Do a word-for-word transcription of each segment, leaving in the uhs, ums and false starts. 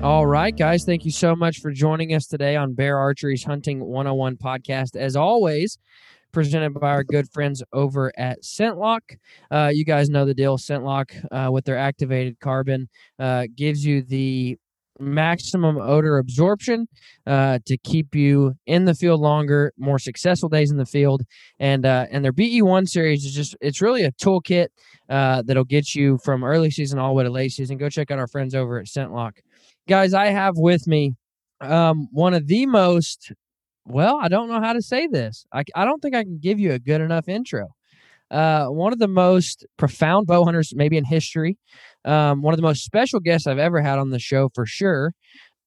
All right, guys, thank you so much for joining us today on Bear Archery's Hunting one oh one podcast. As always, presented by our good friends over at ScentLock. Uh, you guys know the deal. ScentLock, uh, with their activated carbon, uh, gives you the maximum odor absorption uh, to keep you in the field longer, more successful days in the field. And uh, and their B E one series is just, it's really a toolkit uh, that'll get you from early season all the way to late season. Go check out our friends over at ScentLock. Guys, I have with me um, one of the most, well, I don't know how to say this. I, I don't think I can give you a good enough intro. Uh, one of the most profound bow hunters maybe in history. Um, one of the most special guests I've ever had on the show for sure.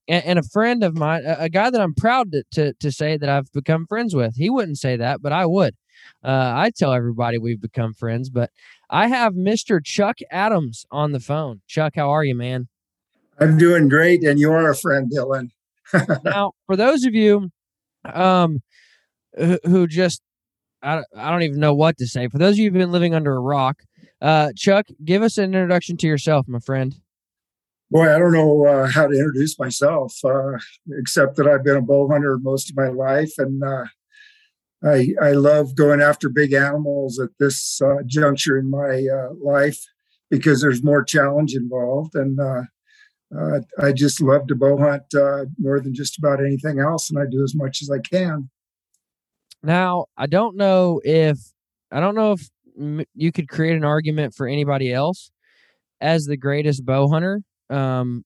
And, and a friend of mine, a, a guy that I'm proud to, to, to say that I've become friends with. He wouldn't say that, but I would. Uh, I tell everybody we've become friends, but I have Mister Chuck Adams on the phone. Chuck, how are you, man? I'm doing great, and you are a friend, Dylan. Now, for those of you um, who, who just, I, I don't even know what to say. For those of you who've been living under a rock, uh, Chuck, give us an introduction to yourself, my friend. Boy, I don't know uh, how to introduce myself, uh, except that I've been a bow hunter most of my life, and uh, I, I love going after big animals at this uh, juncture in my uh, life because there's more challenge involved, and uh, Uh, I just love to bow hunt uh, more than just about anything else, and I do as much as I can. Now, I don't know if I don't know if m- you could create an argument for anybody else as the greatest bow hunter um,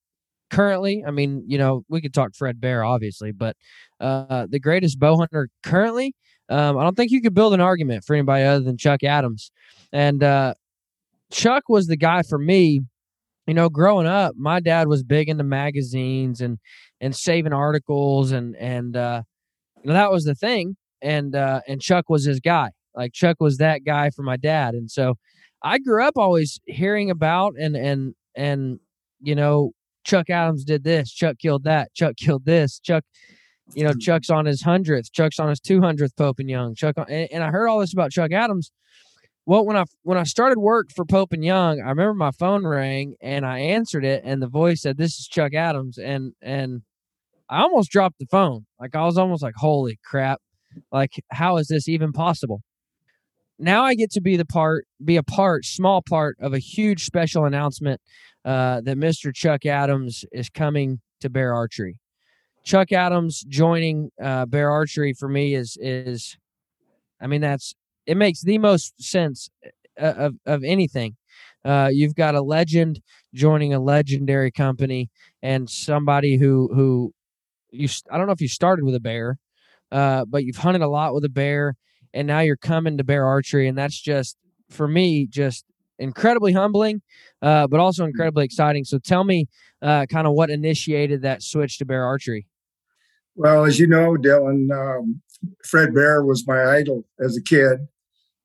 currently. I mean, you know, we could talk Fred Bear, obviously, but uh, the greatest bow hunter currently. Um, I don't think you could build an argument for anybody other than Chuck Adams. And uh, Chuck was the guy for me. You know, growing up, my dad was big into magazines and, and saving articles, and and uh, you know, that was the thing. And uh, and Chuck was his guy. Like Chuck was that guy for my dad. And so I grew up always hearing about and and and you know, Chuck Adams did this, Chuck killed that, Chuck killed this, Chuck. You know, Chuck's on his hundredth, Chuck's on his two hundredth Pope and Young. Chuck, and, and I heard all this about Chuck Adams. Well, when I when I started work for Pope and Young, I remember my phone rang and I answered it, and the voice said, "This is Chuck Adams," and and I almost dropped the phone. Like I was almost like, "Holy crap! Like how is this even possible?" Now I get to be the part, be a part, small part of a huge special announcement uh, that Mister Chuck Adams is coming to Bear Archery. Chuck Adams joining uh, Bear Archery for me is is, I mean that's. It makes the most sense of of anything. Uh, you've got a legend joining a legendary company, and somebody who who you I don't know if you started with a bear, uh, but you've hunted a lot with a bear, and now you're coming to Bear Archery, and that's just for me just incredibly humbling, uh, but also incredibly exciting. So tell me, uh, kind of what initiated that switch to Bear Archery. Well, as you know, Dylan, um, Fred Bear was my idol as a kid.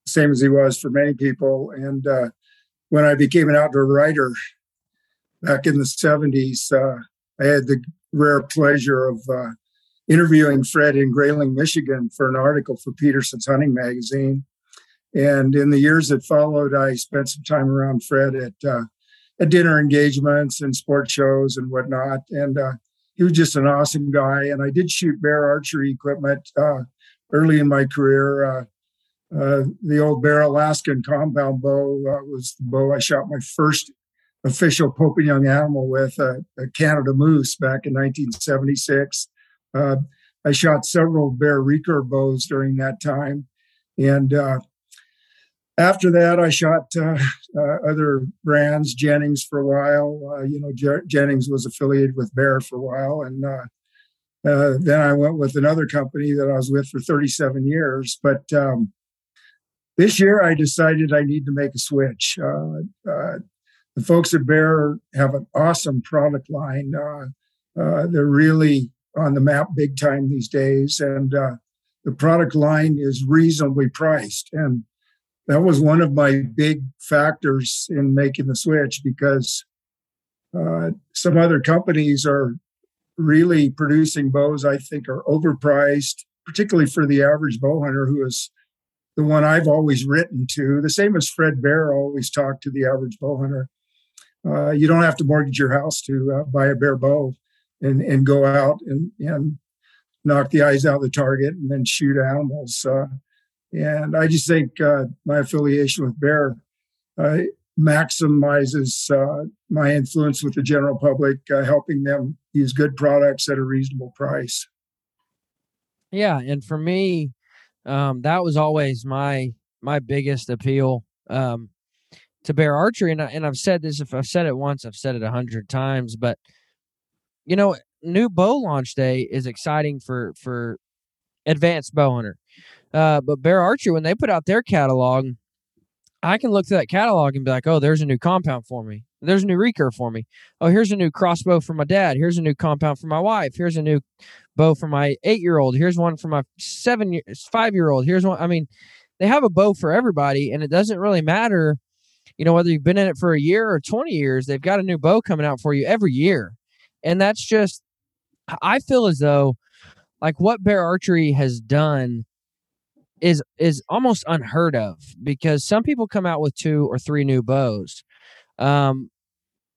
Same as he was for many people. And uh, when I became an outdoor writer back in the seventies, uh, I had the rare pleasure of uh, interviewing Fred in Grayling, Michigan for an article for Peterson's Hunting Magazine. And in the years that followed, I spent some time around Fred at, uh, at dinner engagements and sports shows and whatnot. And uh, he was just an awesome guy. And I did shoot bear archery equipment uh, early in my career. Uh, Uh, the old Bear Alaskan compound bow uh, was the bow I shot my first official Pope and Young animal with, a, a Canada moose back in nineteen seventy-six. Uh, I shot several Bear recurve bows during that time. And uh, after that, I shot uh, uh, other brands, Jennings for a while. Uh, you know, Jer- Jennings was affiliated with Bear for a while. And uh, uh, then I went with another company that I was with for thirty-seven years. But um, this year, I decided I need to make a switch. Uh, uh, the folks at Bear have an awesome product line. Uh, uh, they're really on the map big time these days, and uh, the product line is reasonably priced. And that was one of my big factors in making the switch, because uh, some other companies are really producing bows I think are overpriced, particularly for the average bow hunter, who is the one I've always written to. The same as Fred Bear always talked to the average bow hunter. Uh, you don't have to mortgage your house to uh, buy a Bear bow. And, and go out and, and knock the eyes out of the target and then shoot animals. Uh, and I just think uh, my affiliation with Bear uh, maximizes uh, my influence with the general public, uh, helping them use good products at a reasonable price. Yeah, and for me, um, that was always my my biggest appeal um, to Bear Archery. And, I, and I've said this, if I've said it once, I've said it a hundred times, but you know, new bow launch day is exciting for, for advanced bow hunter. Uh, but Bear Archery, when they put out their catalog, I can look through that catalog and be like, oh, there's a new compound for me. There's a new recurve for me. Oh, here's a new crossbow for my dad. Here's a new compound for my wife. Here's a new bow for my eight-year-old. Here's one for my seven, five-year-old. Here's one. I mean, they have a bow for everybody, and it doesn't really matter, you know, whether you've been in it for a year or twenty years. They've got a new bow coming out for you every year. And that's just, I feel as though, like, what Bear Archery has done is is almost unheard of, because some people come out with two or three new bows. Um,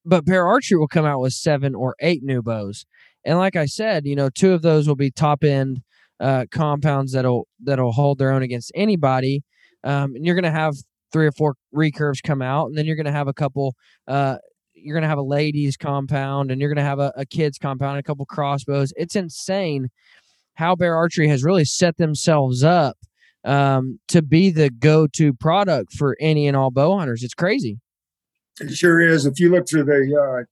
but Bear Archery will come out with seven or eight new bows. And like I said, you know, two of those will be top end uh, compounds that'll that'll hold their own against anybody. Um, and you're going to have three or four recurves come out, and then you're going to have a couple uh you're going to have a ladies compound, and you're going to have a, a kids compound, a couple crossbows. It's insane how Bear Archery has really set themselves up um, to be the go-to product for any and all bow hunters. It's crazy. It sure is. If you look through the uh,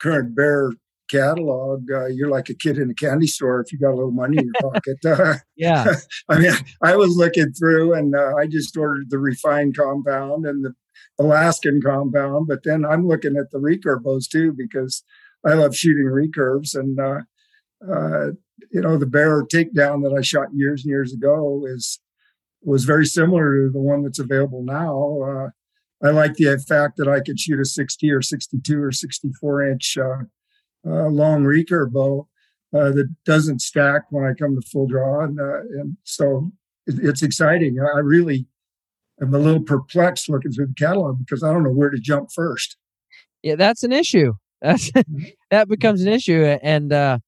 current Bear catalog, uh, you're like a kid in a candy store if you got a little money in your pocket. Uh, yeah. I mean, I was looking through, and uh, I just ordered the refined compound and the Alaskan compound, but then I'm looking at the recurve bows too, because I love shooting recurves. And, uh, uh, you know, the Bear takedown that I shot years and years ago is was very similar to the one that's available now. Uh, I like the fact that I could shoot a sixty or sixty-two or sixty-four inch uh, uh, long recurve bow uh, that doesn't stack when I come to full draw. And, uh, and so it, it's exciting. I really I'm a little perplexed looking through the catalog, because I don't know where to jump first. Yeah, that's an issue. That's that becomes an issue. And, uh,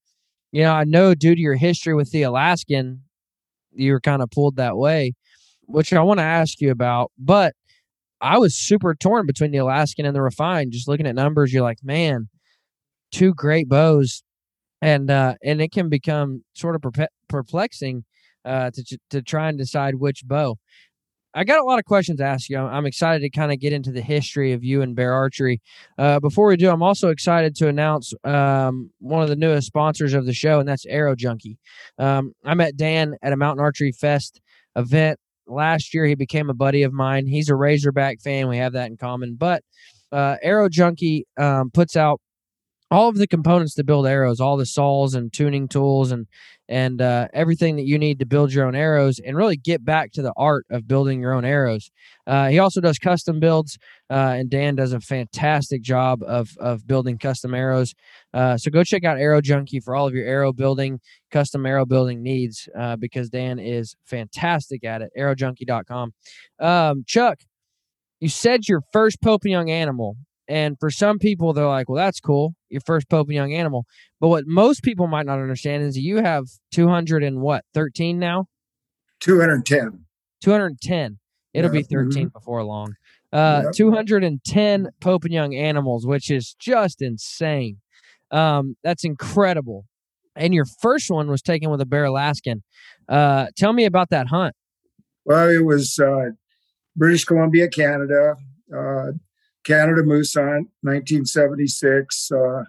you know, I know due to your history with the Alaskan, you were kind of pulled that way, which I want to ask you about. But I was super torn between the Alaskan and the refined. Just looking at numbers, you're like, man, two great bows. And uh, and it can become sort of perpe- perplexing uh, to to try and decide which bow. I got a lot of questions to ask you. I'm excited to kind of get into the history of you and Bear Archery. Uh, before we do, I'm also excited to announce um, one of the newest sponsors of the show, and that's Arrow Junkie. Um, I met Dan at a Mountain Archery Fest event last year. He became a buddy of mine. He's a Razorback fan. We have that in common. But uh, Arrow Junkie um, puts out all of the components to build arrows, all the saws and tuning tools and and uh, everything that you need to build your own arrows and really get back to the art of building your own arrows. Uh, he also does custom builds, uh, and Dan does a fantastic job of of building custom arrows. Uh, so go check out Arrow Junkie for all of your arrow building, custom arrow building needs, uh, because Dan is fantastic at it. arrow junkie dot com. Um, Chuck, you said your first Pope and Young animal. And for some people, they're like, well, that's cool, your first Pope and Young animal. But what most people might not understand is you have two hundred and what, thirteen now? two hundred ten. two hundred ten. It'll yeah. be thirteen mm-hmm. before long. Uh, yep. two hundred ten Pope and Young animals, which is just insane. Um, that's incredible. And your first one was taken with a Bear Alaskan. Uh, tell me about that hunt. Well, it was uh, British Columbia, Canada, uh, Canada Moose Hunt, nineteen seventy-six. Uh,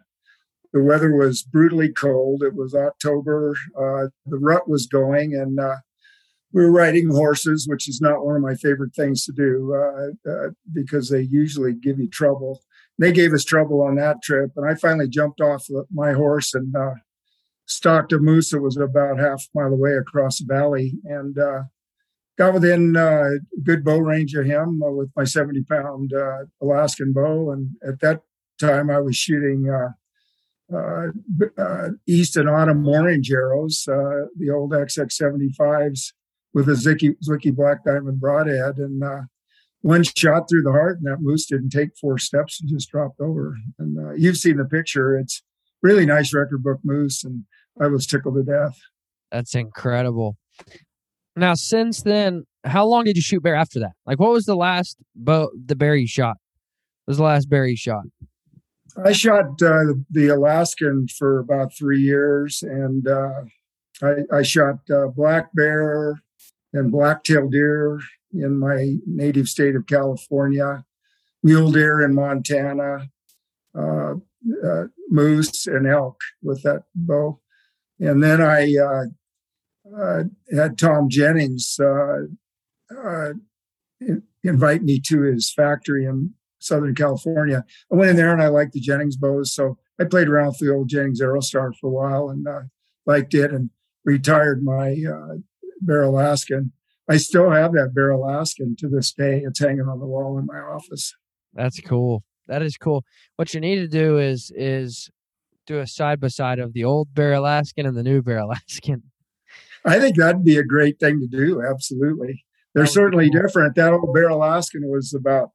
the weather was brutally cold. It was October. Uh, the rut was going, and uh, we were riding horses, which is not one of my favorite things to do uh, uh, because they usually give you trouble. And they gave us trouble on that trip, and I finally jumped off my horse and uh, stalked a moose that was about half a mile away across the valley, and uh, got within uh, good bow range of him uh, with my seventy-pound uh, Alaskan bow. And at that time, I was shooting uh, uh, uh, Easton Autumn Orange arrows, uh, the old X X seventy-fives. With a Zwickey, Zwickey Black Diamond broadhead, and uh, one shot through the heart, and that moose didn't take four steps and just dropped over. And uh, you've seen the picture. It's really nice record book moose, and I was tickled to death. That's incredible. Now, since then, how long did you shoot bear after that? Like, what was the last bow, the bear you shot? What was the last bear you shot? I shot uh, the Alaskan for about three years, and uh, I, I shot uh, black bear and black-tailed deer in my native state of California, mule deer in Montana, uh, uh, moose and elk with that bow. And then I uh, uh, had Tom Jennings uh, uh, invite me to his factory in Southern California. I went in there and I liked the Jennings bows, so I played around with the old Jennings Aerostar for a while and uh, liked it and retired my uh, Bear Alaskan. I still have that Bear Alaskan to this day. It's hanging on the wall in my office. That's cool. That is cool. What you need to do is is do a side by side of the old Bear Alaskan and the new Bear Alaskan. I think that'd be a great thing to do. Absolutely. They're certainly cool. Different. That old Bear Alaskan was about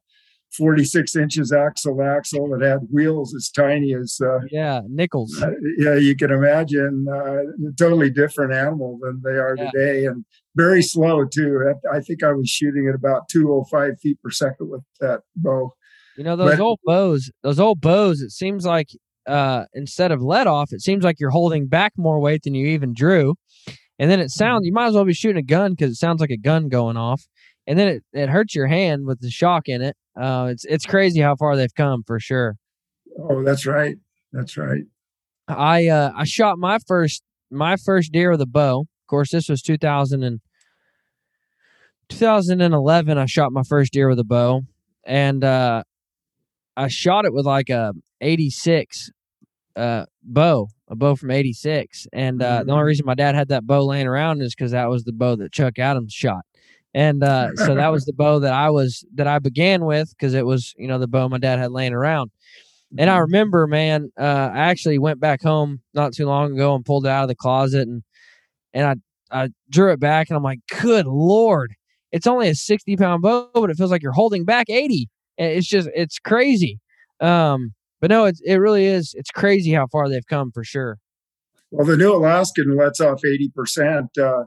forty-six inches axle to axle. It had wheels as tiny as uh, yeah nickels. Uh, yeah, you can imagine. Uh, a totally different animal than they are yeah. today, and very slow too. I think I was shooting at about two oh five feet per second with that bow. You know those but, old bows. Those old bows. It seems like uh, instead of let off, it seems like you're holding back more weight than you even drew, and then it sounds. You might as well be shooting a gun because it sounds like a gun going off, and then it, it hurts your hand with the shock in it. Uh, it's it's crazy how far they've come for sure. Oh, that's right. That's right. I uh, I shot my first my first deer with a bow. Of course, this was two thousand and, twenty eleven. I shot my first deer with a bow, and uh, I shot it with like a eighty-six uh, bow, a bow from eighty-six. And uh, mm-hmm. the only reason my dad had that bow laying around is because that was the bow that Chuck Adams shot. And uh, so that was the bow that I was that I began with because it was, you know, the bow my dad had laying around. And I remember, man, uh, I actually went back home not too long ago and pulled it out of the closet and and I, I drew it back. And I'm like, good Lord, it's only a sixty pound bow, but it feels like you're holding back eighty. It's just it's crazy. Um, but no, it's, it really is. It's crazy how far they've come for sure. Well, the new Alaskan lets off eighty percent. Uh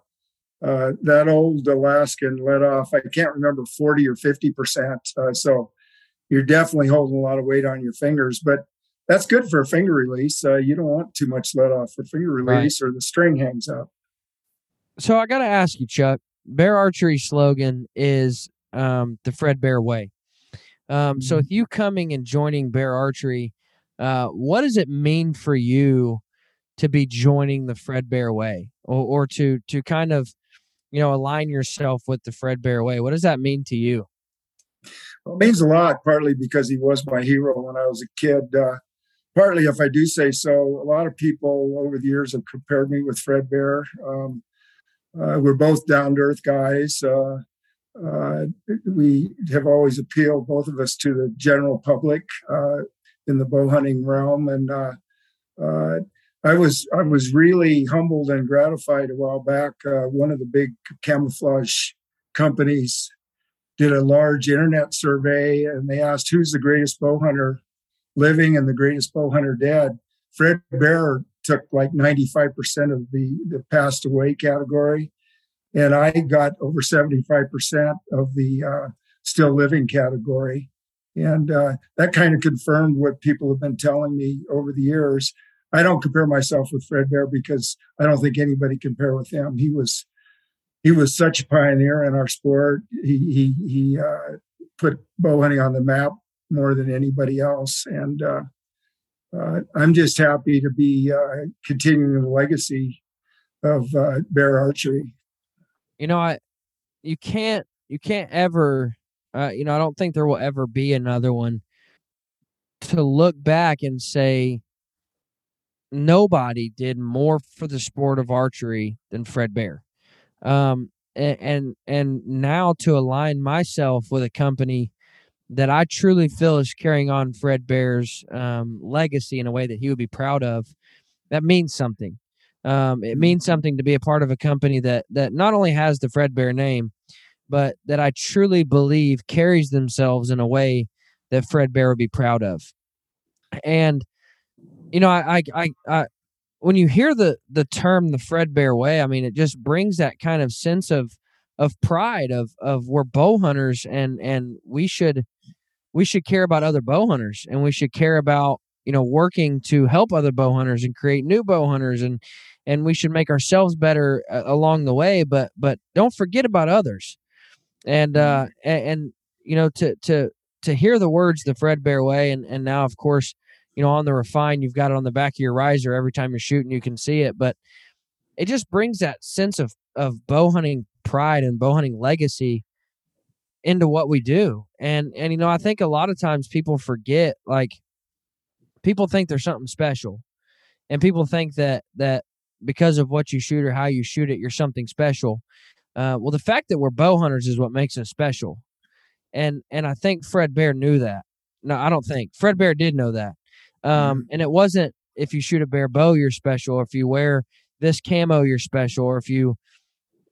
Uh, that old Alaskan let off, I can't remember, forty or fifty percent. Uh, so you're definitely holding a lot of weight on your fingers, but that's good for a finger release. Uh, you don't want too much let off for finger release right. or the string hangs up. So I got to ask you, Chuck, Bear Archery slogan is um, the Fred Bear way. Um, mm-hmm. So with you coming and joining Bear Archery, uh, what does it mean for you to be joining the Fred Bear way or, or to, to kind of, you know, align yourself with the Fred Bear way? What does that mean to you? Well, it means a lot, partly because he was my hero when I was a kid. Uh, partly, if I do say so, a lot of people over the years have compared me with Fred Bear. Um, uh, we're both down-to-earth guys. Uh, uh, we have always appealed, both of us, to the general public uh, in the bow hunting realm. And uh, uh I was I was really humbled and gratified a while back. Uh, one of the big camouflage companies did a large internet survey, and they asked, who's the greatest bow hunter living and the greatest bow hunter dead? Fred Bear took like ninety-five percent of the, the passed away category, and I got over seventy-five percent of the uh, still living category. And uh, that kind of confirmed what people have been telling me over the years. I don't compare myself with Fred Bear because I don't think anybody compare with him. He was he was such a pioneer in our sport. He he, he uh, put bow hunting on the map more than anybody else. And uh, uh, I'm just happy to be uh, continuing the legacy of uh, Bear Archery. You know, I you can't you can't ever. Uh, you know, I don't think there will ever be another one to look back and say nobody did more for the sport of archery than Fred Bear. Um, and, and, and now to align myself with a company that I truly feel is carrying on Fred Bear's um, legacy in a way that he would be proud of, that means something. Um, it means something to be a part of a company that, that not only has the Fred Bear name, but that I truly believe carries themselves in a way that Fred Bear would be proud of. And, you know, I, I, I, when you hear the, the term, the Fred Bear way, I mean, it just brings that kind of sense of, of pride of, of we're bow hunters and, and we should, we should care about other bow hunters, and we should care about, you know, working to help other bow hunters and create new bow hunters, and, and we should make ourselves better uh, along the way, but, but don't forget about others. And, uh, and, and, you know, to, to, to hear the words, the Fred Bear way. And, and now of course, you know, on the Refine, you've got it on the back of your riser. Every time you're shooting, you can see it, but it just brings that sense of, of bow hunting pride and bow hunting legacy into what we do. And, and, you know, I think a lot of times people forget, like people think there's something special, and people think that, that because of what you shoot or how you shoot it, you're something special. Uh, well, the fact that we're bow hunters is what makes us special. And and I think Fred Bear knew that. No, I don't think. Fred Bear did know that. Um, and it wasn't if you shoot a bear bow, you're special. Or if you wear this camo, you're special. Or if you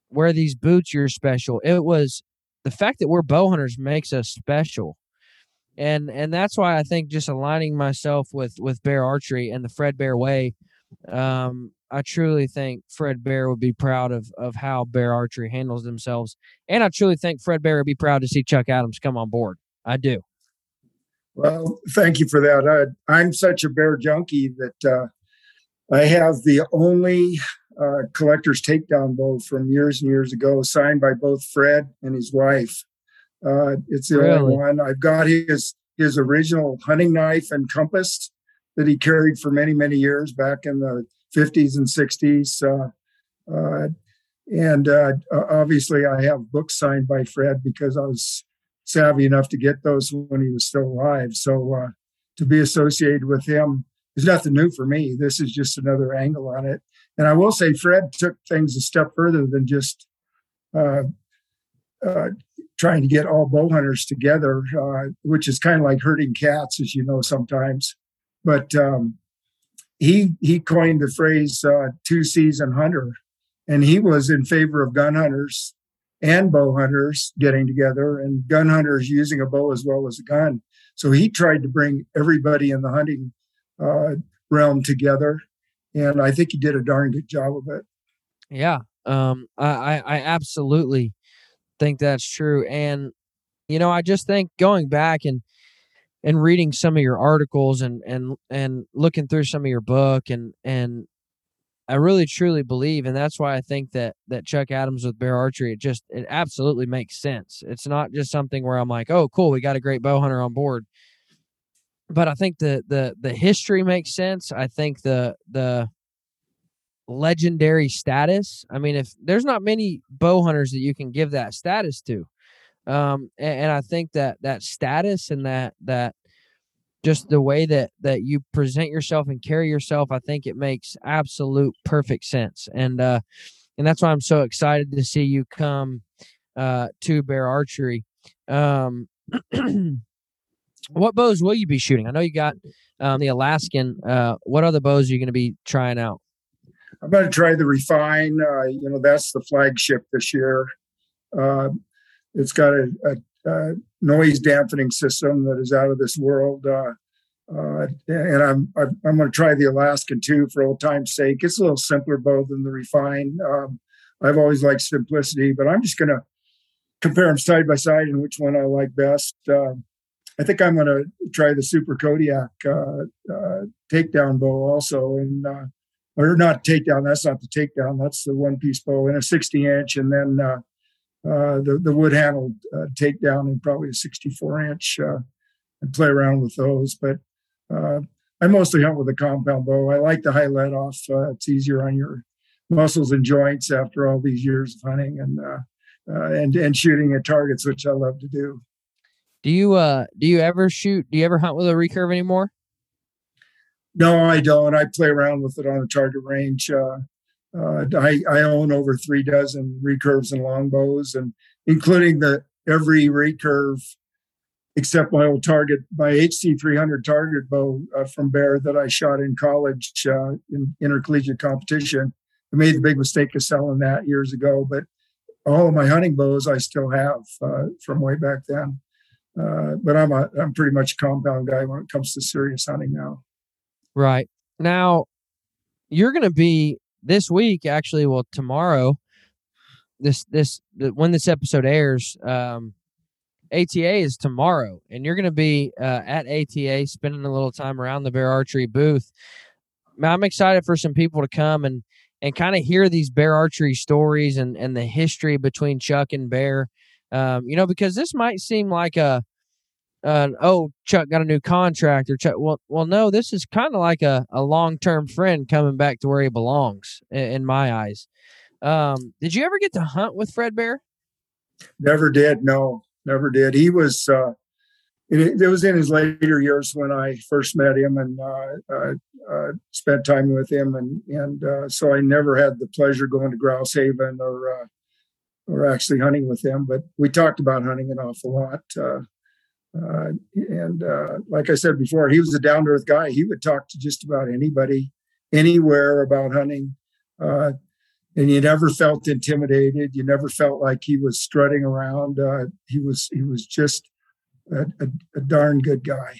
wear these boots, you're special. It was the fact that we're bow hunters makes us special. And and that's why I think just aligning myself with, with Bear Archery and the Fred Bear way, um, I truly think Fred Bear would be proud of, of how Bear Archery handles themselves. And I truly think Fred Bear would be proud to see Chuck Adams come on board. I do. Well, thank you for that. I, I'm such a bear junkie that uh, I have the only uh, collector's takedown bow from years and years ago signed by both Fred and his wife. Uh, it's the really? only one. I've got his, his original hunting knife and compass that he carried for many, many years back in the fifties and sixties. Uh, uh, and uh, obviously I have books signed by Fred because I was savvy enough to get those when he was still alive. So uh, to be associated with him is nothing new for me. This is just another angle on it. And I will say Fred took things a step further than just uh, uh, trying to get all bow hunters together, uh, which is kind of like herding cats, as you know, sometimes. But um, He he coined the phrase uh, two-season hunter, and he was in favor of gun hunters and bow hunters getting together, and gun hunters using a bow as well as a gun. So he tried to bring everybody in the hunting uh, realm together, and I think he did a darn good job of it. Yeah, um, I, I absolutely think that's true. And, you know, I just think going back and and reading some of your articles and, and, and looking through some of your book. And, and I really truly believe, and that's why I think that, that Chuck Adams with Bear Archery, it just, it absolutely makes sense. It's not just something where I'm like, oh, cool, we got a great bow hunter on board. But I think the, the, the history makes sense. I think the, the legendary status, I mean, if there's not many bow hunters that you can give that status to. Um, and, and I think that that status and that, that just the way that, that you present yourself and carry yourself, I think it makes absolute perfect sense. And, uh, and that's why I'm so excited to see you come, uh, to Bear Archery. Um, what bows will you be shooting? I know you got, um, the Alaskan, uh, what other bows are you going to be trying out? I'm going to try the Refine. Uh, you know, that's the flagship this year. Uh, It's got a, a, a noise dampening system that is out of this world, uh, uh, and I'm I'm going to try the Alaskan too for old time's sake. It's a little simpler bow than the Refine. Um, I've always liked simplicity, but I'm just going to compare them side by side and which one I like best. Uh, I think I'm going to try the Super Kodiak uh, uh, takedown bow also, and uh, or not takedown. That's not the takedown. That's the one-piece bow and a sixty inch, and then uh, uh, the the wood handled uh, takedown and probably a sixty-four inch, uh, and play around with those. But uh, I mostly hunt with a compound bow. I like the high let off. Uh, it's easier on your muscles and joints after all these years of hunting and uh, uh, and and shooting at targets, which I love to do. Do you uh do you ever shoot? Do you ever hunt with a recurve anymore? No, I don't. I play around with it on the target range. Uh, uh, I, I own over three dozen recurves and longbows, and including the every recurve except my old target, my H C three hundred target bow uh, from Bear that I shot in college uh, in intercollegiate competition. I made the big mistake of selling that years ago, but all of my hunting bows I still have uh, from way back then. Uh, but I'm a, I'm pretty much a compound guy when it comes to serious hunting now. Right. Now, you're going to be this week, actually, well, tomorrow, this, this, the, when this episode airs, um, A T A is tomorrow, and you're going to be uh, at A T A spending a little time around the Bear Archery booth. I'm excited for some people to come and, and kind of hear these Bear Archery stories and, and the history between Chuck and Bear. Um, you know, because this might seem like a, an, oh, Chuck got a new contract or Chuck. Well, well, no, this is kind of like a, a long-term friend coming back to where he belongs in, in my eyes. Um, did you ever get to hunt with Fred Bear? Never did. No, never did. He was, uh, it, it was in his later years when I first met him and, uh, uh, uh spent time with him. And, and, uh, so I never had the pleasure going to Grouse Haven or, uh, or actually hunting with him, but we talked about hunting an awful lot. Uh, uh, and uh, like I said before, he was a down-to-earth guy. He would talk to just about anybody, anywhere about hunting. Uh, and you never felt intimidated. You never felt like he was strutting around. Uh, he was he was just a, a, a darn good guy.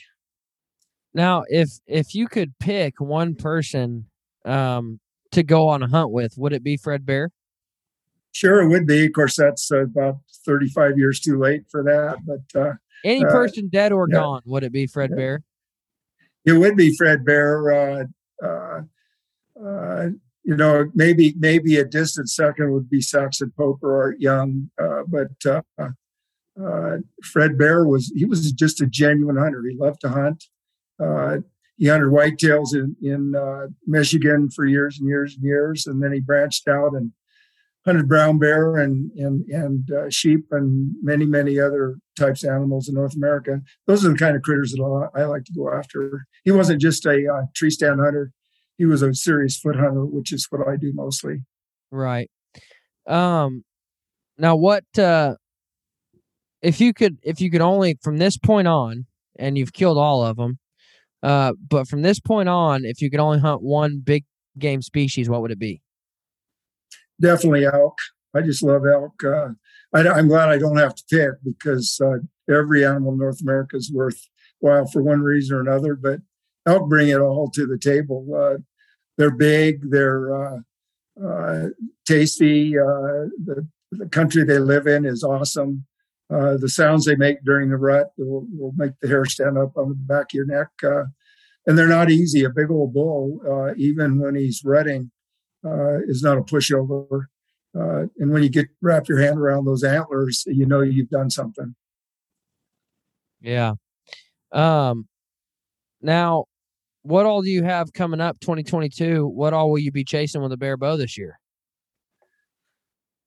Now, if if you could pick one person um, to go on a hunt with, would it be Fred Bear? Sure, it would be. Of course, that's about thirty-five years too late for that. But uh, any person uh, dead or yeah. gone, would it be Fred yeah. Bear? It would be Fred Bear. Uh, uh, uh, you know, maybe maybe a distant second would be Saxon Pope or Art Young. Uh, but uh, uh, Fred Bear was he was just a genuine hunter. He loved to hunt. Uh, he hunted whitetails in in uh, Michigan for years and years and years, and then he branched out and hunted brown bear and and and uh, sheep and many many other types of animals in North America. Those are the kind of critters that I like to go after. He wasn't just a uh, tree stand hunter; he was a serious foot hunter, which is what I do mostly. Right. Um. Now, what uh, if you could if you could only from this point on, and you've killed all of them, uh, but from this point on, if you could only hunt one big game species, what would it be? Definitely elk. I just love elk. Uh, I, I'm glad I don't have to pick because uh, every animal in North America is worthwhile for one reason or another. But elk bring it all to the table. Uh, they're big. They're uh, uh, tasty. Uh, the, the country they live in is awesome. Uh, the sounds they make during the rut will, will make the hair stand up on the back of your neck. Uh, and they're not easy. A big old bull, uh, even when he's rutting, Uh, is not a pushover. Uh, and when you get wrap your hand around those antlers, you know you've done something. Yeah. Um, now, what all do you have coming up twenty twenty-two? What all will you be chasing with a Bear bow this year?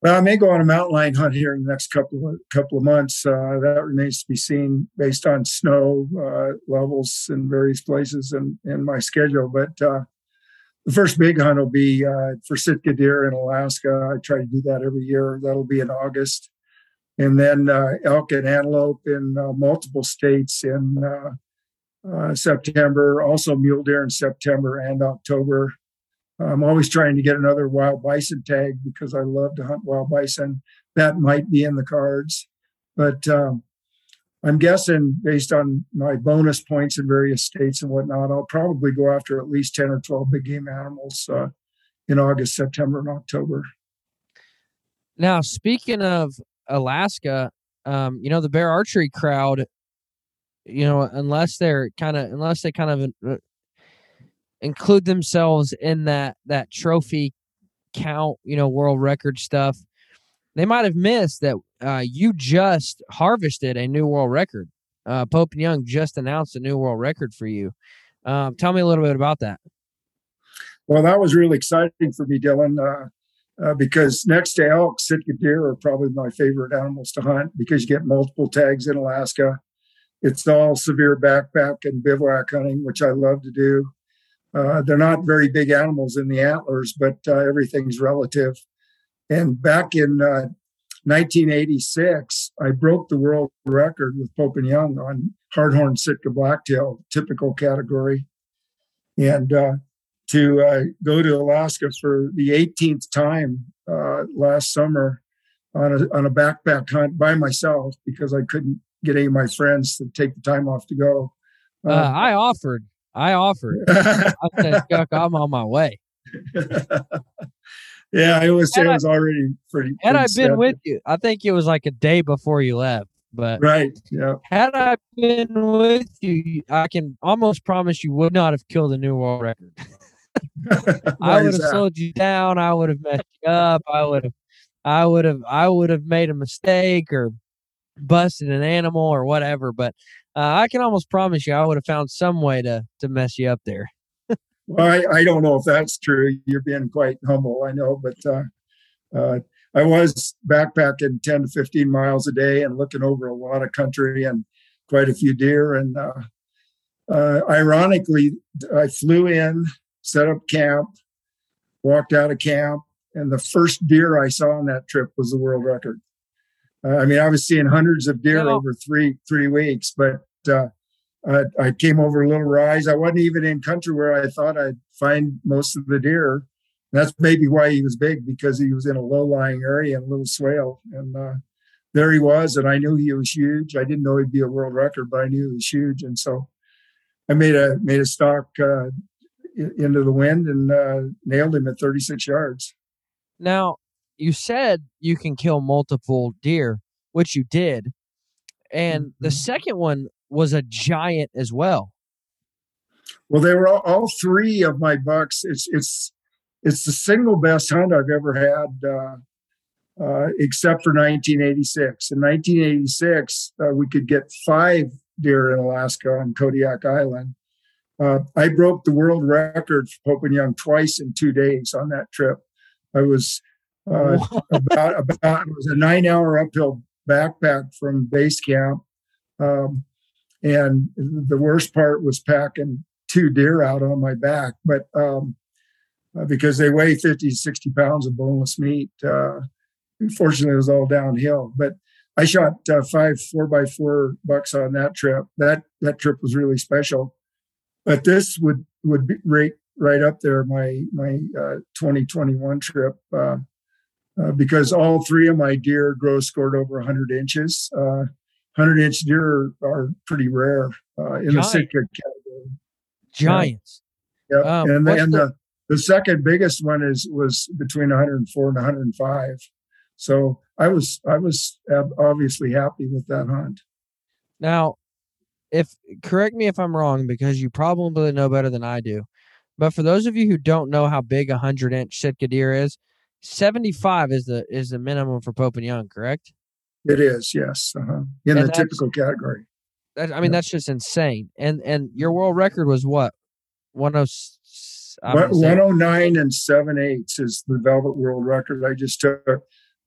Well, I may go on a mountain lion hunt here in the next couple of, couple of months. Uh, that remains to be seen based on snow uh, levels in various places and, and my schedule. But uh, the first big hunt will be uh, for Sitka deer in Alaska. I try to do that every year. That'll be in August. And then uh, elk and antelope in uh, multiple states in uh, uh, September, also mule deer in September and October. I'm always trying to get another wild bison tag because I love to hunt wild bison. That might be in the cards. But um, I'm guessing based on my bonus points in various states and whatnot, I'll probably go after at least ten or twelve big game animals uh, in August, September, and October. Now, speaking of Alaska, um, you know, the Bear Archery crowd, you know, unless they're kind of, unless they kind of include themselves in that, that trophy count, you know, world record stuff, they might have missed that uh, you just harvested a new world record. Uh, Pope and Young just announced a new world record for you. Um, tell me a little bit about that. Well, that was really exciting for me, Dylan, uh, uh, because next to elk, Sitka deer are probably my favorite animals to hunt because you get multiple tags in Alaska. It's all severe backpack and bivouac hunting, which I love to do. Uh, they're not very big animals in the antlers, but uh, everything's relative. And back in uh, nineteen eighty-six, I broke the world record with Pope and Young on hardhorn Sitka blacktail, typical category. And uh, to uh, go to Alaska for the eighteenth time uh, last summer on a, on a backpack hunt by myself because I couldn't get any of my friends to take the time off to go. Uh, uh, I offered. I offered. I said, Chuck, I'm on my way. Yeah, it was. Had it was I, already pretty. Had pretty I been separate. With you, I think it was like a day before you left. But right, yeah. Had I been with you, I can almost promise you would not have killed a new world record. I would have slowed you down. I would have messed you up. I would have, I would have, I would have made a mistake or busted an animal or whatever. But uh, I can almost promise you, I would have found some way to to mess you up there. Well, I, I don't know if that's true. You're being quite humble, I know, but uh, uh, I was backpacking ten to fifteen miles a day and looking over a lot of country and quite a few deer. And uh, uh, ironically, I flew in, set up camp, walked out of camp, and the first deer I saw on that trip was the world record. Uh, I mean, I was seeing hundreds of deer no. over three three weeks, but... Uh, Uh, I came over a little rise. I wasn't even in country where I thought I'd find most of the deer. That's maybe why he was big, because he was in a low-lying area and a little swale. And uh, there he was, and I knew he was huge. I didn't know he'd be a world record, but I knew he was huge. And so I made a made a stalk uh, into the wind and uh, nailed him at thirty-six yards. Now, you said you can kill multiple deer, which you did. And mm-hmm. the second one was a giant as well. Well, they were all, all three of my bucks. It's it's it's the single best hunt I've ever had, uh, uh, except for nineteen eighty-six. In nineteen eighty-six, uh, we could get five deer in Alaska on Kodiak Island. Uh, I broke the world record for Pope and Young twice in two days on that trip. I was uh, about about it was a nine-hour uphill backpack from base camp. Um, And the worst part was packing two deer out on my back, but um, because they weigh fifty, sixty pounds of boneless meat. Uh, fortunately, it was all downhill. But I shot uh, five four by four bucks on that trip. That that trip was really special. But this would would be right right up there my my uh, twenty twenty-one trip uh, uh, because all three of my deer gross scored over one hundred inches. Uh, one hundred inch deer are pretty rare uh, in Giant. the Sitka category. Giants. Yeah. Um, and then the, the, the second biggest one is was between one hundred four and one hundred five. So I was I was obviously happy with that hunt. Now, if correct me if I'm wrong, because you probably know better than I do. But for those of you who don't know how big a one hundred inch Sitka deer is, seventy-five is the is the minimum for Pope and Young, correct? It is, yes, uh-huh. in and the typical category. That, I mean, yeah. That's just insane. And and your world record was what? one oh nine and seven eighths is the velvet world record. I just took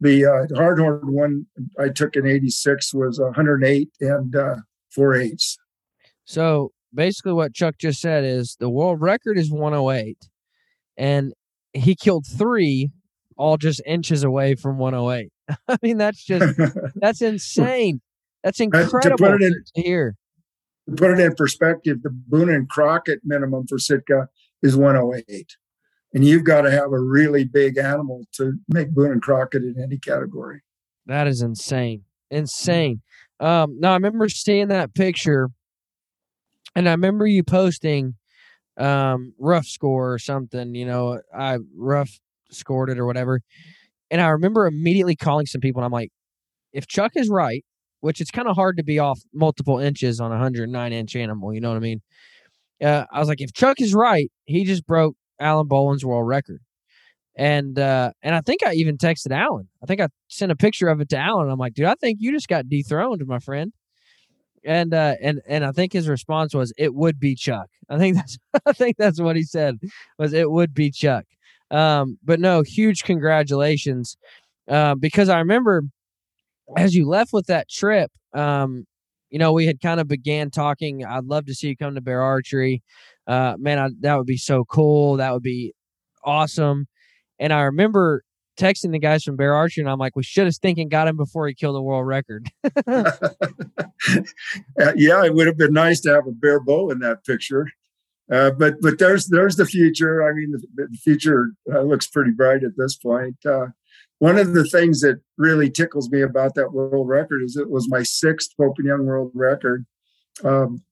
the uh, hardhorn one I took in eighty-six was one hundred eight and uh, four eighths. So basically, what Chuck just said is the world record is one oh eight, and he killed three, all just inches away from one oh eight. I mean, that's just, that's insane. That's incredible uh, to, in, to hear. To put it in perspective, the Boone and Crockett minimum for Sitka is one oh eight. And you've got to have a really big animal to make Boone and Crockett in any category. That is insane. Insane. Um, now, I remember seeing that picture, and I remember you posting um, rough score or something, you know, I rough scored it or whatever. And I remember immediately calling some people, and I'm like, if Chuck is right, which it's kind of hard to be off multiple inches on a one hundred nine inch animal, you know what I mean? Uh, I was like, if Chuck is right, he just broke Alan Boland's world record. And uh, and I think I even texted Alan. I think I sent a picture of it to Alan. I'm like, dude, I think you just got dethroned, my friend. And uh, and and I think his response was, it would be Chuck. I think that's I think that's what he said, was it would be Chuck. Um, but no, huge congratulations, uh, because I remember as you left with that trip, um, you know, we had kind of began talking. I'd love to see you come to Bear Archery. Uh, man, I, that would be so cool. That would be awesome. And I remember texting the guys from Bear Archery, and I'm like, we should have stinking got him before he killed the world record. Yeah, it would have been nice to have a bear bow in that picture. Uh, but but there's there's the future. I mean, the, the future uh, looks pretty bright at this point. Uh, one of the things that really tickles me about that world record is it was my sixth Pope and Young world record. Um,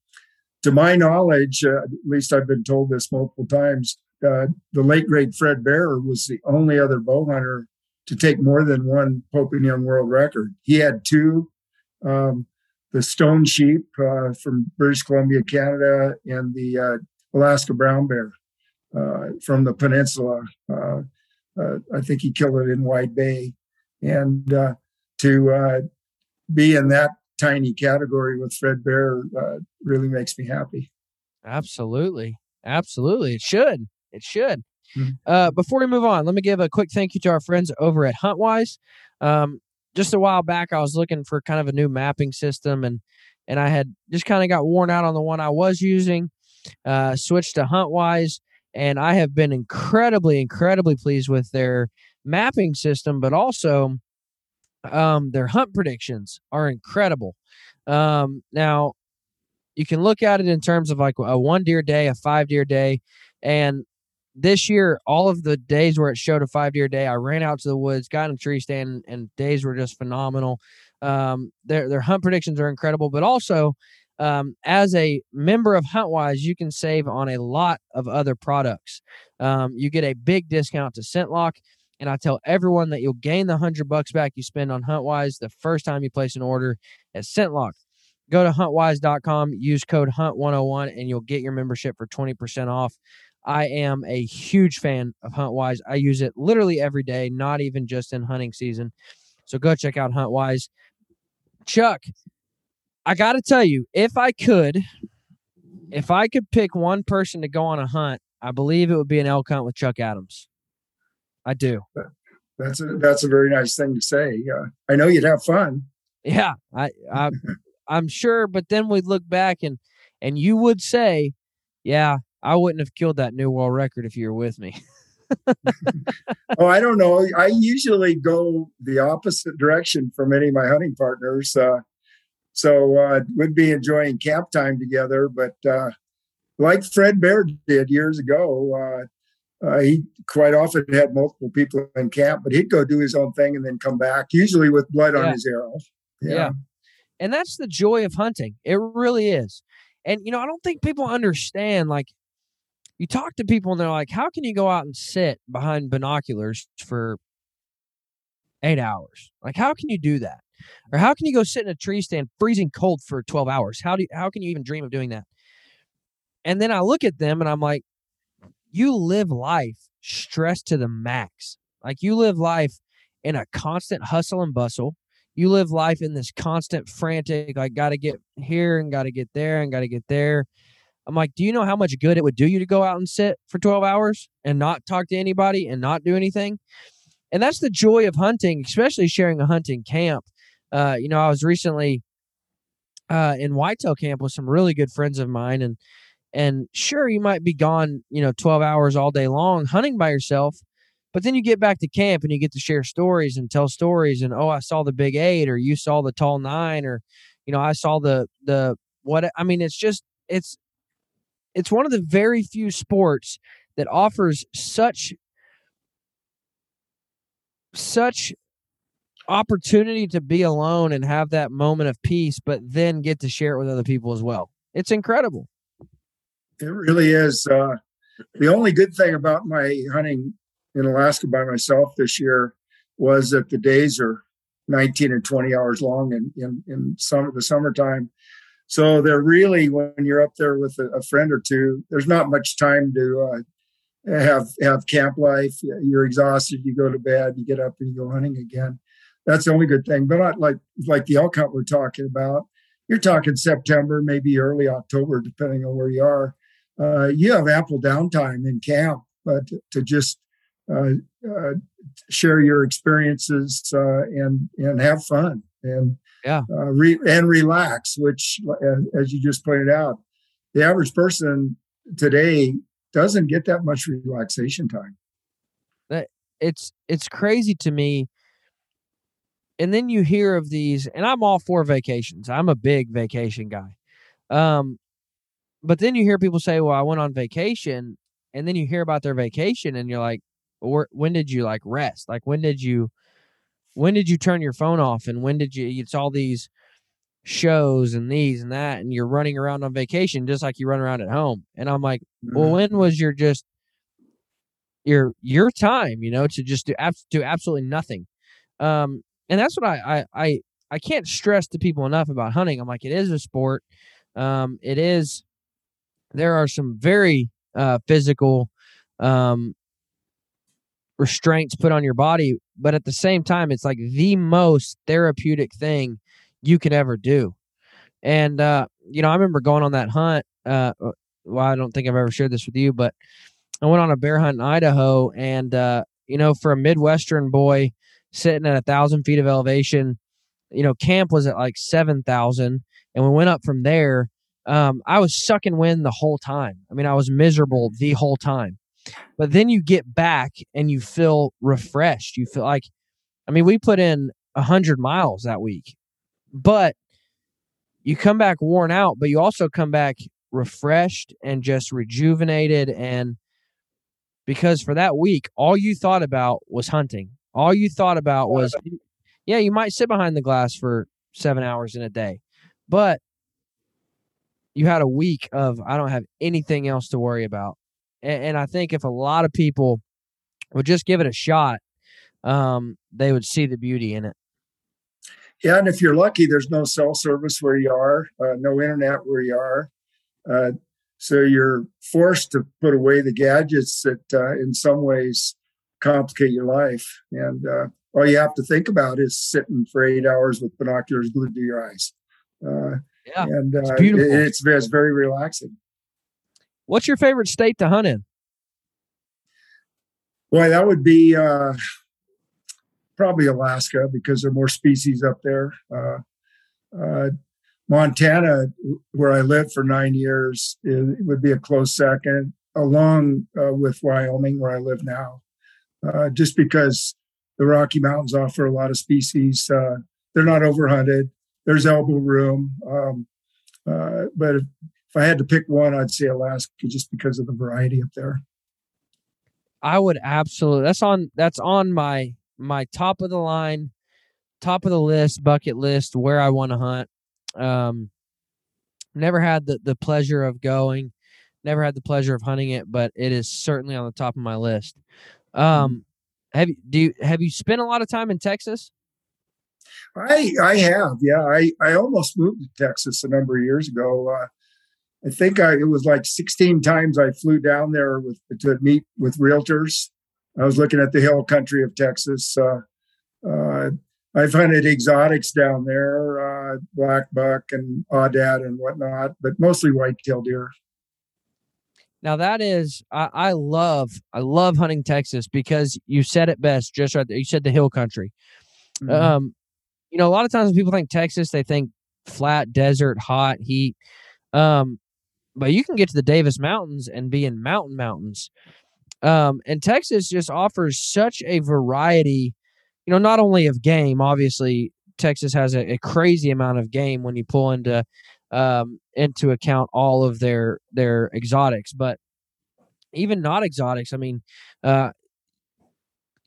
to my knowledge, uh, at least I've been told this multiple times, Uh, the late, great Fred Bear was the only other bow hunter to take more than one Pope and Young world record. He had two, um, the Stone Sheep uh, from British Columbia, Canada, and the uh, Alaska Brown Bear uh, from the peninsula. Uh, uh, I think he killed it in White Bay. And uh, to uh, be in that tiny category with Fred Bear uh, really makes me happy. Absolutely. Absolutely. It should. It should. Uh, before we move on, let me give a quick thank you to our friends over at HuntWise. Um, just a while back, I was looking for kind of a new mapping system, and and I had just kind of got worn out on the one I was using, uh, switched to HuntWise, and I have been incredibly, incredibly pleased with their mapping system, but also um, their hunt predictions are incredible. Um, now, you can look at it in terms of like a one deer day, a five deer day, and this year, all of the days where it showed a five-deer day, I ran out to the woods, got in a tree stand, and days were just phenomenal. Um, their their hunt predictions are incredible, but also um, as a member of HuntWise, you can save on a lot of other products. Um, you get a big discount to ScentLock, and I tell everyone that you'll gain the hundred bucks back you spend on HuntWise the first time you place an order at ScentLock. Go to hunt wise dot com, use code hunt one oh one, and you'll get your membership for twenty percent off. I am a huge fan of HuntWise. I use it literally every day, not even just in hunting season. So go check out HuntWise. Chuck, I got to tell you, if I could, if I could pick one person to go on a hunt, I believe it would be an elk hunt with Chuck Adams. I do. That's a, that's a very nice thing to say. Yeah. I know you'd have fun. Yeah, I, I I'm sure. But then we'd look back and, and you would say, yeah, I wouldn't have killed that new world record if you were with me. Oh, I don't know. I usually go the opposite direction from any of my hunting partners. Uh, so uh, we'd be enjoying camp time together. But uh, like Fred Bear did years ago, uh, uh, he quite often had multiple people in camp, but he'd go do his own thing and then come back, usually with blood yeah. on his arrow. Yeah. yeah. And that's the joy of hunting. It really is. And, you know, I don't think people understand, like, you talk to people and they're like, how can you go out and sit behind binoculars for eight hours? Like, how can you do that? Or how can you go sit in a tree stand freezing cold for twelve hours? How do you, how can you even dream of doing that? And then I look at them and I'm like, you live life stressed to the max. Like, you live life in a constant hustle and bustle. You live life in this constant frantic, like, got to get here and got to get there and got to get there. I'm like, do you know how much good it would do you to go out and sit for twelve hours and not talk to anybody and not do anything? And that's the joy of hunting, especially sharing a hunting camp. Uh, you know, I was recently uh, in whitetail camp with some really good friends of mine. And, and sure, you might be gone, you know, twelve hours all day long hunting by yourself. But then you get back to camp and you get to share stories and tell stories. And, oh, I saw the big eight, or you saw the tall nine, or, you know, I saw the, the, what, I mean, it's just, it's, It's one of the very few sports that offers such such opportunity to be alone and have that moment of peace, but then get to share it with other people as well. It's incredible. It really is. Uh, the only good thing about my hunting in Alaska by myself this year was that the days are nineteen and twenty hours long in, in, in summer, the summertime. So they're really, when you're up there with a, a friend or two, there's not much time to uh, have, have camp life. You're exhausted. You go to bed, you get up and you go hunting again. That's the only good thing. But not like, like the elk hunt we're talking about, you're talking September, maybe early October, depending on where you are. Uh, you have ample downtime in camp, but to, to just uh, uh, share your experiences uh, and and have fun and yeah uh, re- and relax. Which, uh, as you just pointed out, the average person today doesn't get that much relaxation time. That it's it's crazy to me. And then you hear of these, and I'm all for vacations. I'm a big vacation guy. Um, but then you hear people say, well, I went on vacation, and then you hear about their vacation and you're like, or when did you like rest? Like, when did you, when did you turn your phone off? And when did you, it's all these shows and these and that, and you're running around on vacation, just like you run around at home. And I'm like, mm-hmm. well, when was your, just your, your time, you know, to just do, do absolutely nothing. Um, And that's what I, I I I can't stress to people enough about hunting. I'm like, it is a sport. Um, it is. There are some very uh, physical um, restraints put on your body, but at the same time, it's like the most therapeutic thing you can ever do. And uh, you know, I remember going on that hunt. Uh, well, I don't think I've ever shared this with you, but I went on a bear hunt in Idaho, and uh, you know, for a Midwestern boy, sitting at a thousand feet of elevation, you know, camp was at like seven thousand, and we went up from there. Um, I was sucking wind the whole time. I mean, I was miserable the whole time, but then you get back and you feel refreshed. You feel like, I mean, we put in a hundred miles that week, but you come back worn out, but you also come back refreshed and just rejuvenated. And because for that week, all you thought about was hunting. All you thought about was, yeah, you might sit behind the glass for seven hours in a day, but you had a week of, I don't have anything else to worry about. And, and I think if a lot of people would just give it a shot, um, they would see the beauty in it. Yeah. And if you're lucky, there's no cell service where you are, uh, no internet where you are. Uh, so you're forced to put away the gadgets that uh, in some ways complicate your life, and uh, all you have to think about is sitting for eight hours with binoculars glued to your eyes. Uh, yeah, and uh, it's beautiful. It, it's, it's very relaxing. What's your favorite state to hunt in? Boy, that would be uh, probably Alaska, because there are more species up there. Uh, uh, Montana, where I lived for nine years, it, it would be a close second, along uh, with Wyoming, where I live now. Uh, just because the Rocky Mountains offer a lot of species. Uh, they're not overhunted. There's elbow room. Um, uh, but if, if I had to pick one, I'd say Alaska, just because of the variety up there. I would absolutely. That's on that's on my my top of the line, top of the list, bucket list, where I want to hunt. Um, never had the, the pleasure of going. Never had the pleasure of hunting it, but it is certainly on the top of my list. Um, have you, do you, have you spent a lot of time in Texas? I, I have. Yeah. I, I almost moved to Texas a number of years ago. Uh, I think I, it was like sixteen times I flew down there with, to meet with realtors. I was looking at the hill country of Texas. Uh, uh, I've hunted exotics down there, uh, black buck and audad and whatnot, but mostly white-tailed deer. Now that is, I, I love, I love hunting Texas, because you said it best just right there. You said the hill country. Mm-hmm. Um, you know, a lot of times when people think Texas, they think flat, desert, hot, heat. Um, but you can get to the Davis Mountains and be in mountain mountains. Um, and Texas just offers such a variety, you know, not only of game. Obviously, Texas has a, a crazy amount of game when you pull into Um, into account all of their their exotics, but even not exotics. I mean, uh,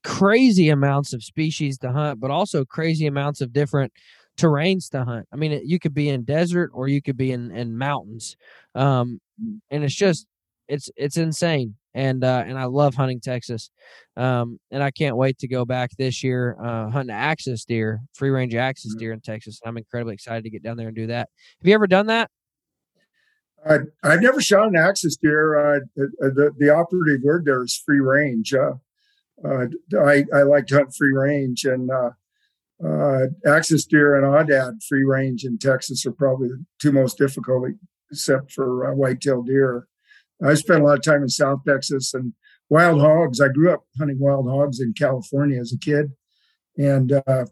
crazy amounts of species to hunt, but also crazy amounts of different terrains to hunt. I mean, it, you could be in desert or you could be in in mountains, um, and it's just it's it's insane. and uh, and I love hunting Texas. Um, and I can't wait to go back this year uh, hunting axis deer, free range axis deer in Texas. I'm incredibly excited to get down there and do that. Have you ever done that? Uh, I've never shot an axis deer. Uh, the, the operative word there is free range. Uh, uh, I, I like to hunt free range, and uh, uh, axis deer and audad free range in Texas are probably the two most difficult, except for uh, white-tailed deer. I spent a lot of time in South Texas and wild hogs. I grew up hunting wild hogs in California as a kid, and uh, uh,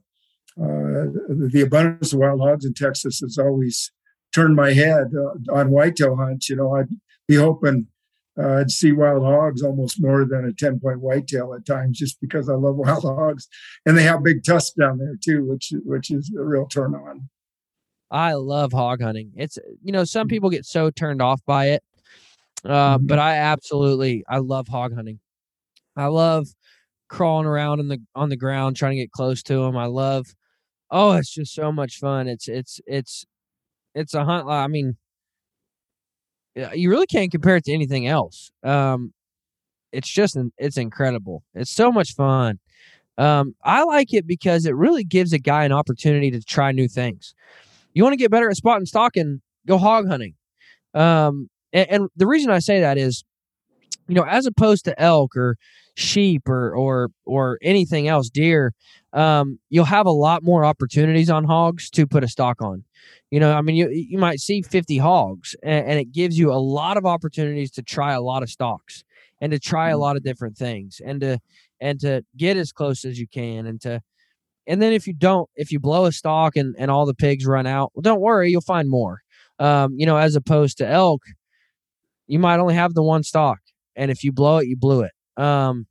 the abundance of wild hogs in Texas has always turned my head uh, on whitetail hunts. You know, I'd be hoping uh, I'd see wild hogs almost more than a ten-point whitetail at times, just because I love wild hogs, and they have big tusks down there too, which which is a real turn on. I love hog hunting. It's, you know, some people get so turned off by it. Uh, but I absolutely, I love hog hunting. I love crawling around in the, on the ground, trying to get close to them. I love, oh, it's just so much fun. It's, it's, it's, it's a hunt. I mean, you really can't compare it to anything else. Um, it's just, it's incredible. It's so much fun. Um, I like it because it really gives a guy an opportunity to try new things. You want to get better at spot and stalking, go hog hunting. Um, And the reason I say that is, you know, as opposed to elk or sheep or or or anything else, deer, um, you'll have a lot more opportunities on hogs to put a stock on. You know, I mean, you you might see fifty hogs, and, and it gives you a lot of opportunities to try a lot of stocks and to try a lot of different things and to and to get as close as you can and to. And then if you don't, if you blow a stock and, and all the pigs run out, well, don't worry, you'll find more. Um, you know, as opposed to elk. You might only have the one stock, and if you blow it, you blew it. Um,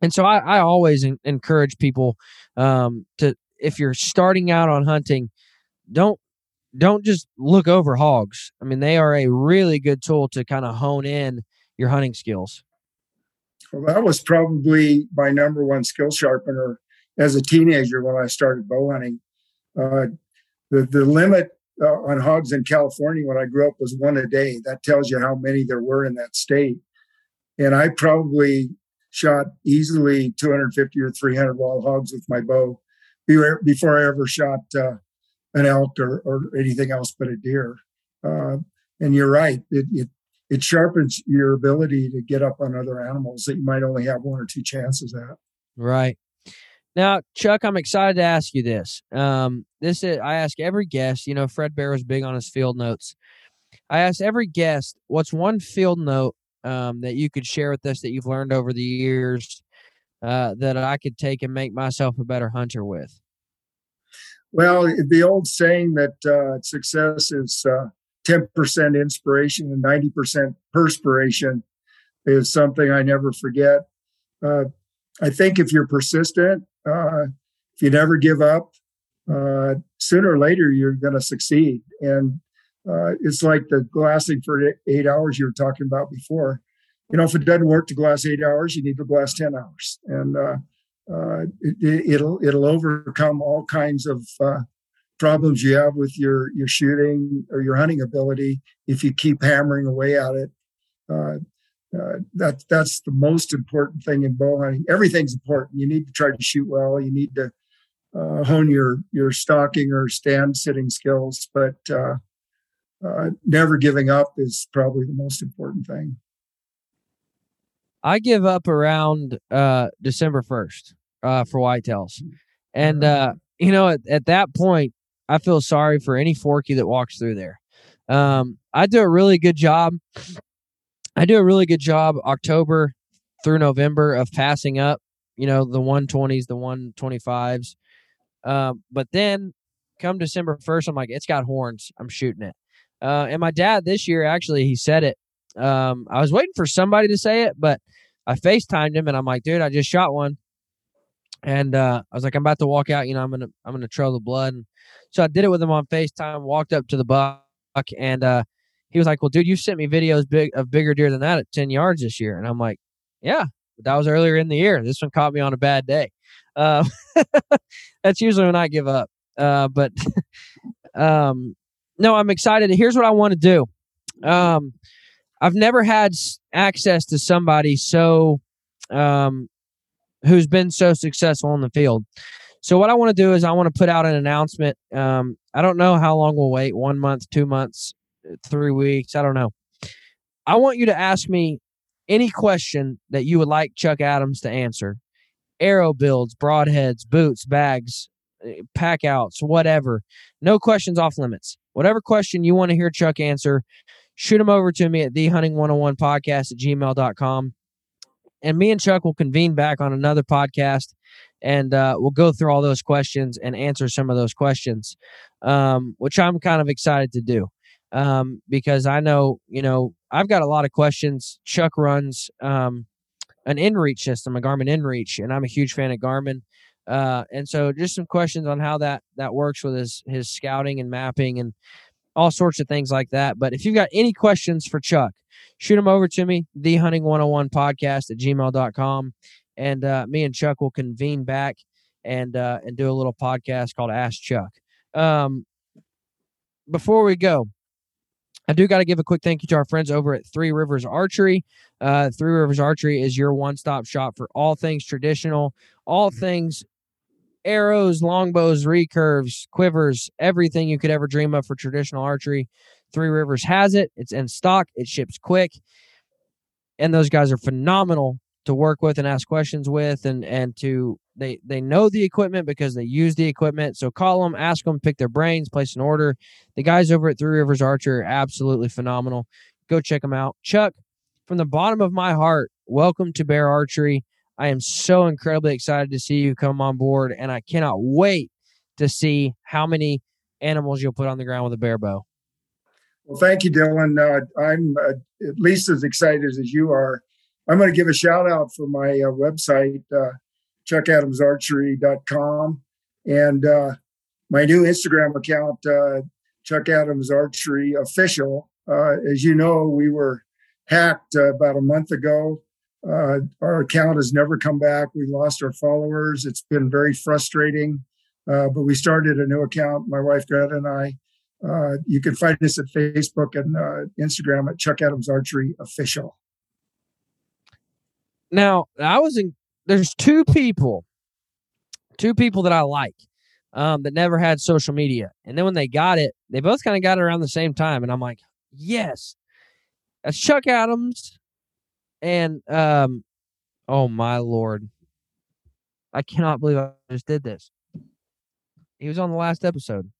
and so I, I always in, encourage people um, to, if you're starting out on hunting, don't don't just look over hogs. I mean, they are a really good tool to kind of hone in your hunting skills. Well, that was probably my number one skill sharpener as a teenager when I started bow hunting. Uh, the the limit. Uh, on hogs in California when I grew up was one a day. That tells you how many there were in that state. And I probably shot easily two hundred fifty or three hundred wild hogs with my bow before I ever shot uh, an elk or, or anything else but a deer. Uh, and you're right. It, it it sharpens your ability to get up on other animals that you might only have one or two chances at. Right. Now, Chuck, I'm excited to ask you this. Um, this is, I ask every guest, you know, Fred Bear was big on his field notes. I ask every guest, what's one field note um, that you could share with us that you've learned over the years uh, that I could take and make myself a better hunter with? Well, the old saying that uh, success is uh, ten percent inspiration and ninety percent perspiration is something I never forget. Uh, I think if you're persistent, Uh, if you never give up, uh, sooner or later, you're going to succeed. And uh, it's like the glassing for eight hours you were talking about before. You know, if it doesn't work to glass eight hours, you need to glass ten hours. And uh, uh, it, it'll it'll overcome all kinds of uh, problems you have with your, your shooting or your hunting ability if you keep hammering away at it. Uh, Uh, that that's the most important thing in bow hunting. Everything's important. You need to try to shoot well. You need to uh, hone your your stalking or stand sitting skills. But uh, uh, never giving up is probably the most important thing. I give up around uh, December first uh, for whitetails, and uh, you know at, at that point I feel sorry for any forky that walks through there. Um, I do a really good job. I do a really good job October through November of passing up, you know, the one twenties, the one twenty-fives. Uh, but then come December first, I'm like, it's got horns. I'm shooting it. Uh, and my dad this year, actually, he said it. Um, I was waiting for somebody to say it, but I FaceTimed him and I'm like, dude, I just shot one. And uh, I was like, I'm about to walk out. You know, I'm going to I'm going to trail the blood. And so I did it with him on FaceTime, walked up to the buck and uh he was like, well, dude, you sent me videos big of bigger deer than that at ten yards this year. And I'm like, yeah, but that was earlier in the year. This one caught me on a bad day. Uh, that's usually when I give up. Uh, but um, no, I'm excited. Here's what I want to do. Um, I've never had access to somebody so um, who's been so successful in the field. So what I want to do is I want to put out an announcement. Um, I don't know how long we'll wait, one month, two months, three weeks. I don't know. I want you to ask me any question that you would like Chuck Adams to answer. Arrow builds, broadheads, boots, bags, pack outs, whatever. No questions off limits. Whatever question you want to hear Chuck answer, shoot them over to me at the hunting one oh one podcast at gmail dot com. And me and Chuck will convene back on another podcast, and uh, we'll go through all those questions and answer some of those questions, um, which I'm kind of excited to do um, because I know, you know, I've got a lot of questions. Chuck runs um, an InReach system, a Garmin InReach, and I'm a huge fan of Garmin. Uh, and so just some questions on how that, that works with his, his scouting and mapping and all sorts of things like that. But if you've got any questions for Chuck, shoot them over to me, the hunting one oh one podcast at gmail dot com. And uh, me and Chuck will convene back and uh, and do a little podcast called Ask Chuck. Um, before we go, I do got to give a quick thank you to our friends over at Three Rivers Archery. Uh, Three Rivers Archery is your one-stop shop for all things traditional, all things arrows, longbows, recurves, quivers, everything you could ever dream of for traditional archery. Three Rivers has it. It's in stock. It ships quick. And those guys are phenomenal to work with and ask questions with, and and to they they know the equipment because they use the equipment. So call them, ask them, pick their brains, place an order. The guys over at Three Rivers Archer are absolutely phenomenal. Go check them out. Chuck, from the bottom of my heart, welcome to Bear Archery. I am so incredibly excited to see you come on board, and I cannot wait to see how many animals you'll put on the ground with a bear bow. Well, thank you, Dylan. Uh, I'm uh, at least as excited as you are. I'm going to give a shout out for my uh, website, uh, chuck adams archery dot com, and uh, my new Instagram account, uh, Chuck Adams Archery Official. Uh, as you know, we were hacked uh, about a month ago. Uh, our account has never come back. We lost our followers. It's been very frustrating, uh, but we started a new account, my wife Greta and I. Uh, you can find us at Facebook and uh, Instagram at Chuck Adams Archery Official. Now, I was in, there's two people, two people that I like um, that never had social media. And then when they got it, they both kind of got it around the same time. And I'm like, yes, that's Chuck Adams. And, um, oh, my Lord, I cannot believe I just did this. He was on the last episode.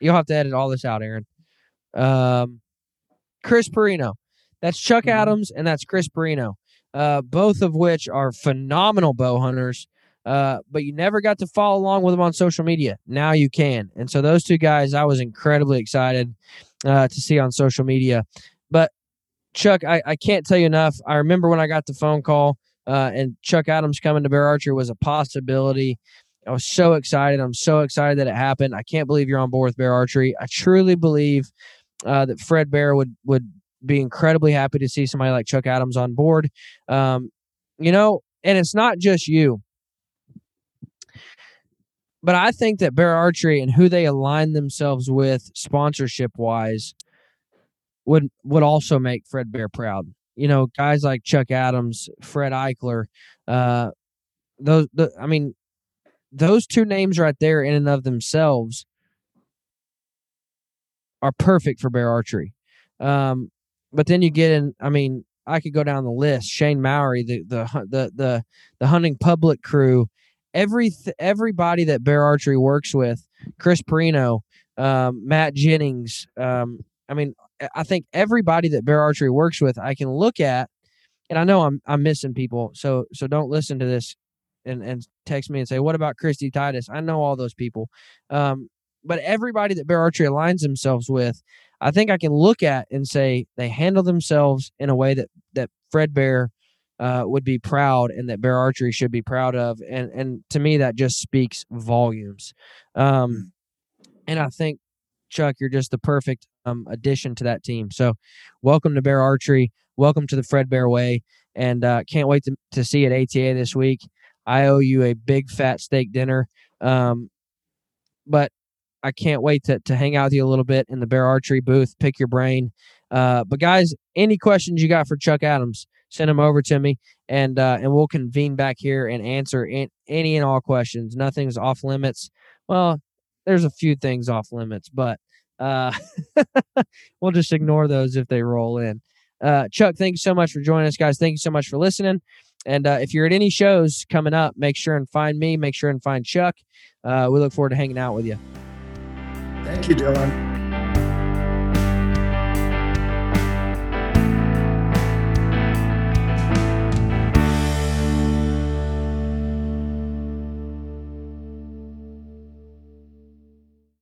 You'll have to edit all this out, Aaron. Um, Chris Perino. That's Chuck Adams, and that's Chris Perino. Uh, both of which are phenomenal bow hunters, uh, but you never got to follow along with them on social media. Now you can. And so those two guys, I was incredibly excited uh, to see on social media. But, Chuck, I, I can't tell you enough. I remember when I got the phone call uh, and Chuck Adams coming to Bear Archer was a possibility. I was so excited. I'm so excited that it happened. I can't believe you're on board with Bear Archery. I truly believe uh, that Fred Bear would would be incredibly happy to see somebody like Chuck Adams on board. Um, you know, and it's not just you, but I think that Bear Archery and who they align themselves with sponsorship wise would, would also make Fred Bear proud. You know, guys like Chuck Adams, Fred Eichler, uh, those, the, I mean, those two names right there in and of themselves are perfect for Bear Archery. Um, But then you get in, I mean, I could go down the list. Shane Maury, the the the the, the hunting public crew, every everybody that Bear Archery works with, Chris Perino, um, Matt Jennings. Um, I mean, I think everybody that Bear Archery works with, I can look at, and I know I'm I'm missing people. So so don't listen to this and, and text me and say, what about Christy Titus? I know all those people. Um, but everybody that Bear Archery aligns themselves with, I think I can look at and say they handle themselves in a way that, that Fred Bear uh, would be proud and that Bear Archery should be proud of. And and to me, that just speaks volumes. Um, and I think, Chuck, you're just the perfect um, addition to that team. So welcome to Bear Archery. Welcome to the Fred Bear way. And uh, can't wait to, to see you at A T A this week. I owe you a big fat steak dinner. Um, but I can't wait to to hang out with you a little bit in the Bear Archery booth, pick your brain, Uh, but guys, any questions you got for Chuck Adams, send them over to me, and uh, and we'll convene back here and answer in, any and all questions. Nothing's off limits. Well, there's a few things off limits, but uh, we'll just ignore those if they roll in. Uh, Chuck, thank you so much for joining us, guys. Thank you so much for listening. And uh, if you're at any shows coming up, make sure and find me. Make sure and find Chuck. Uh, we look forward to hanging out with you. Thank you, Dylan.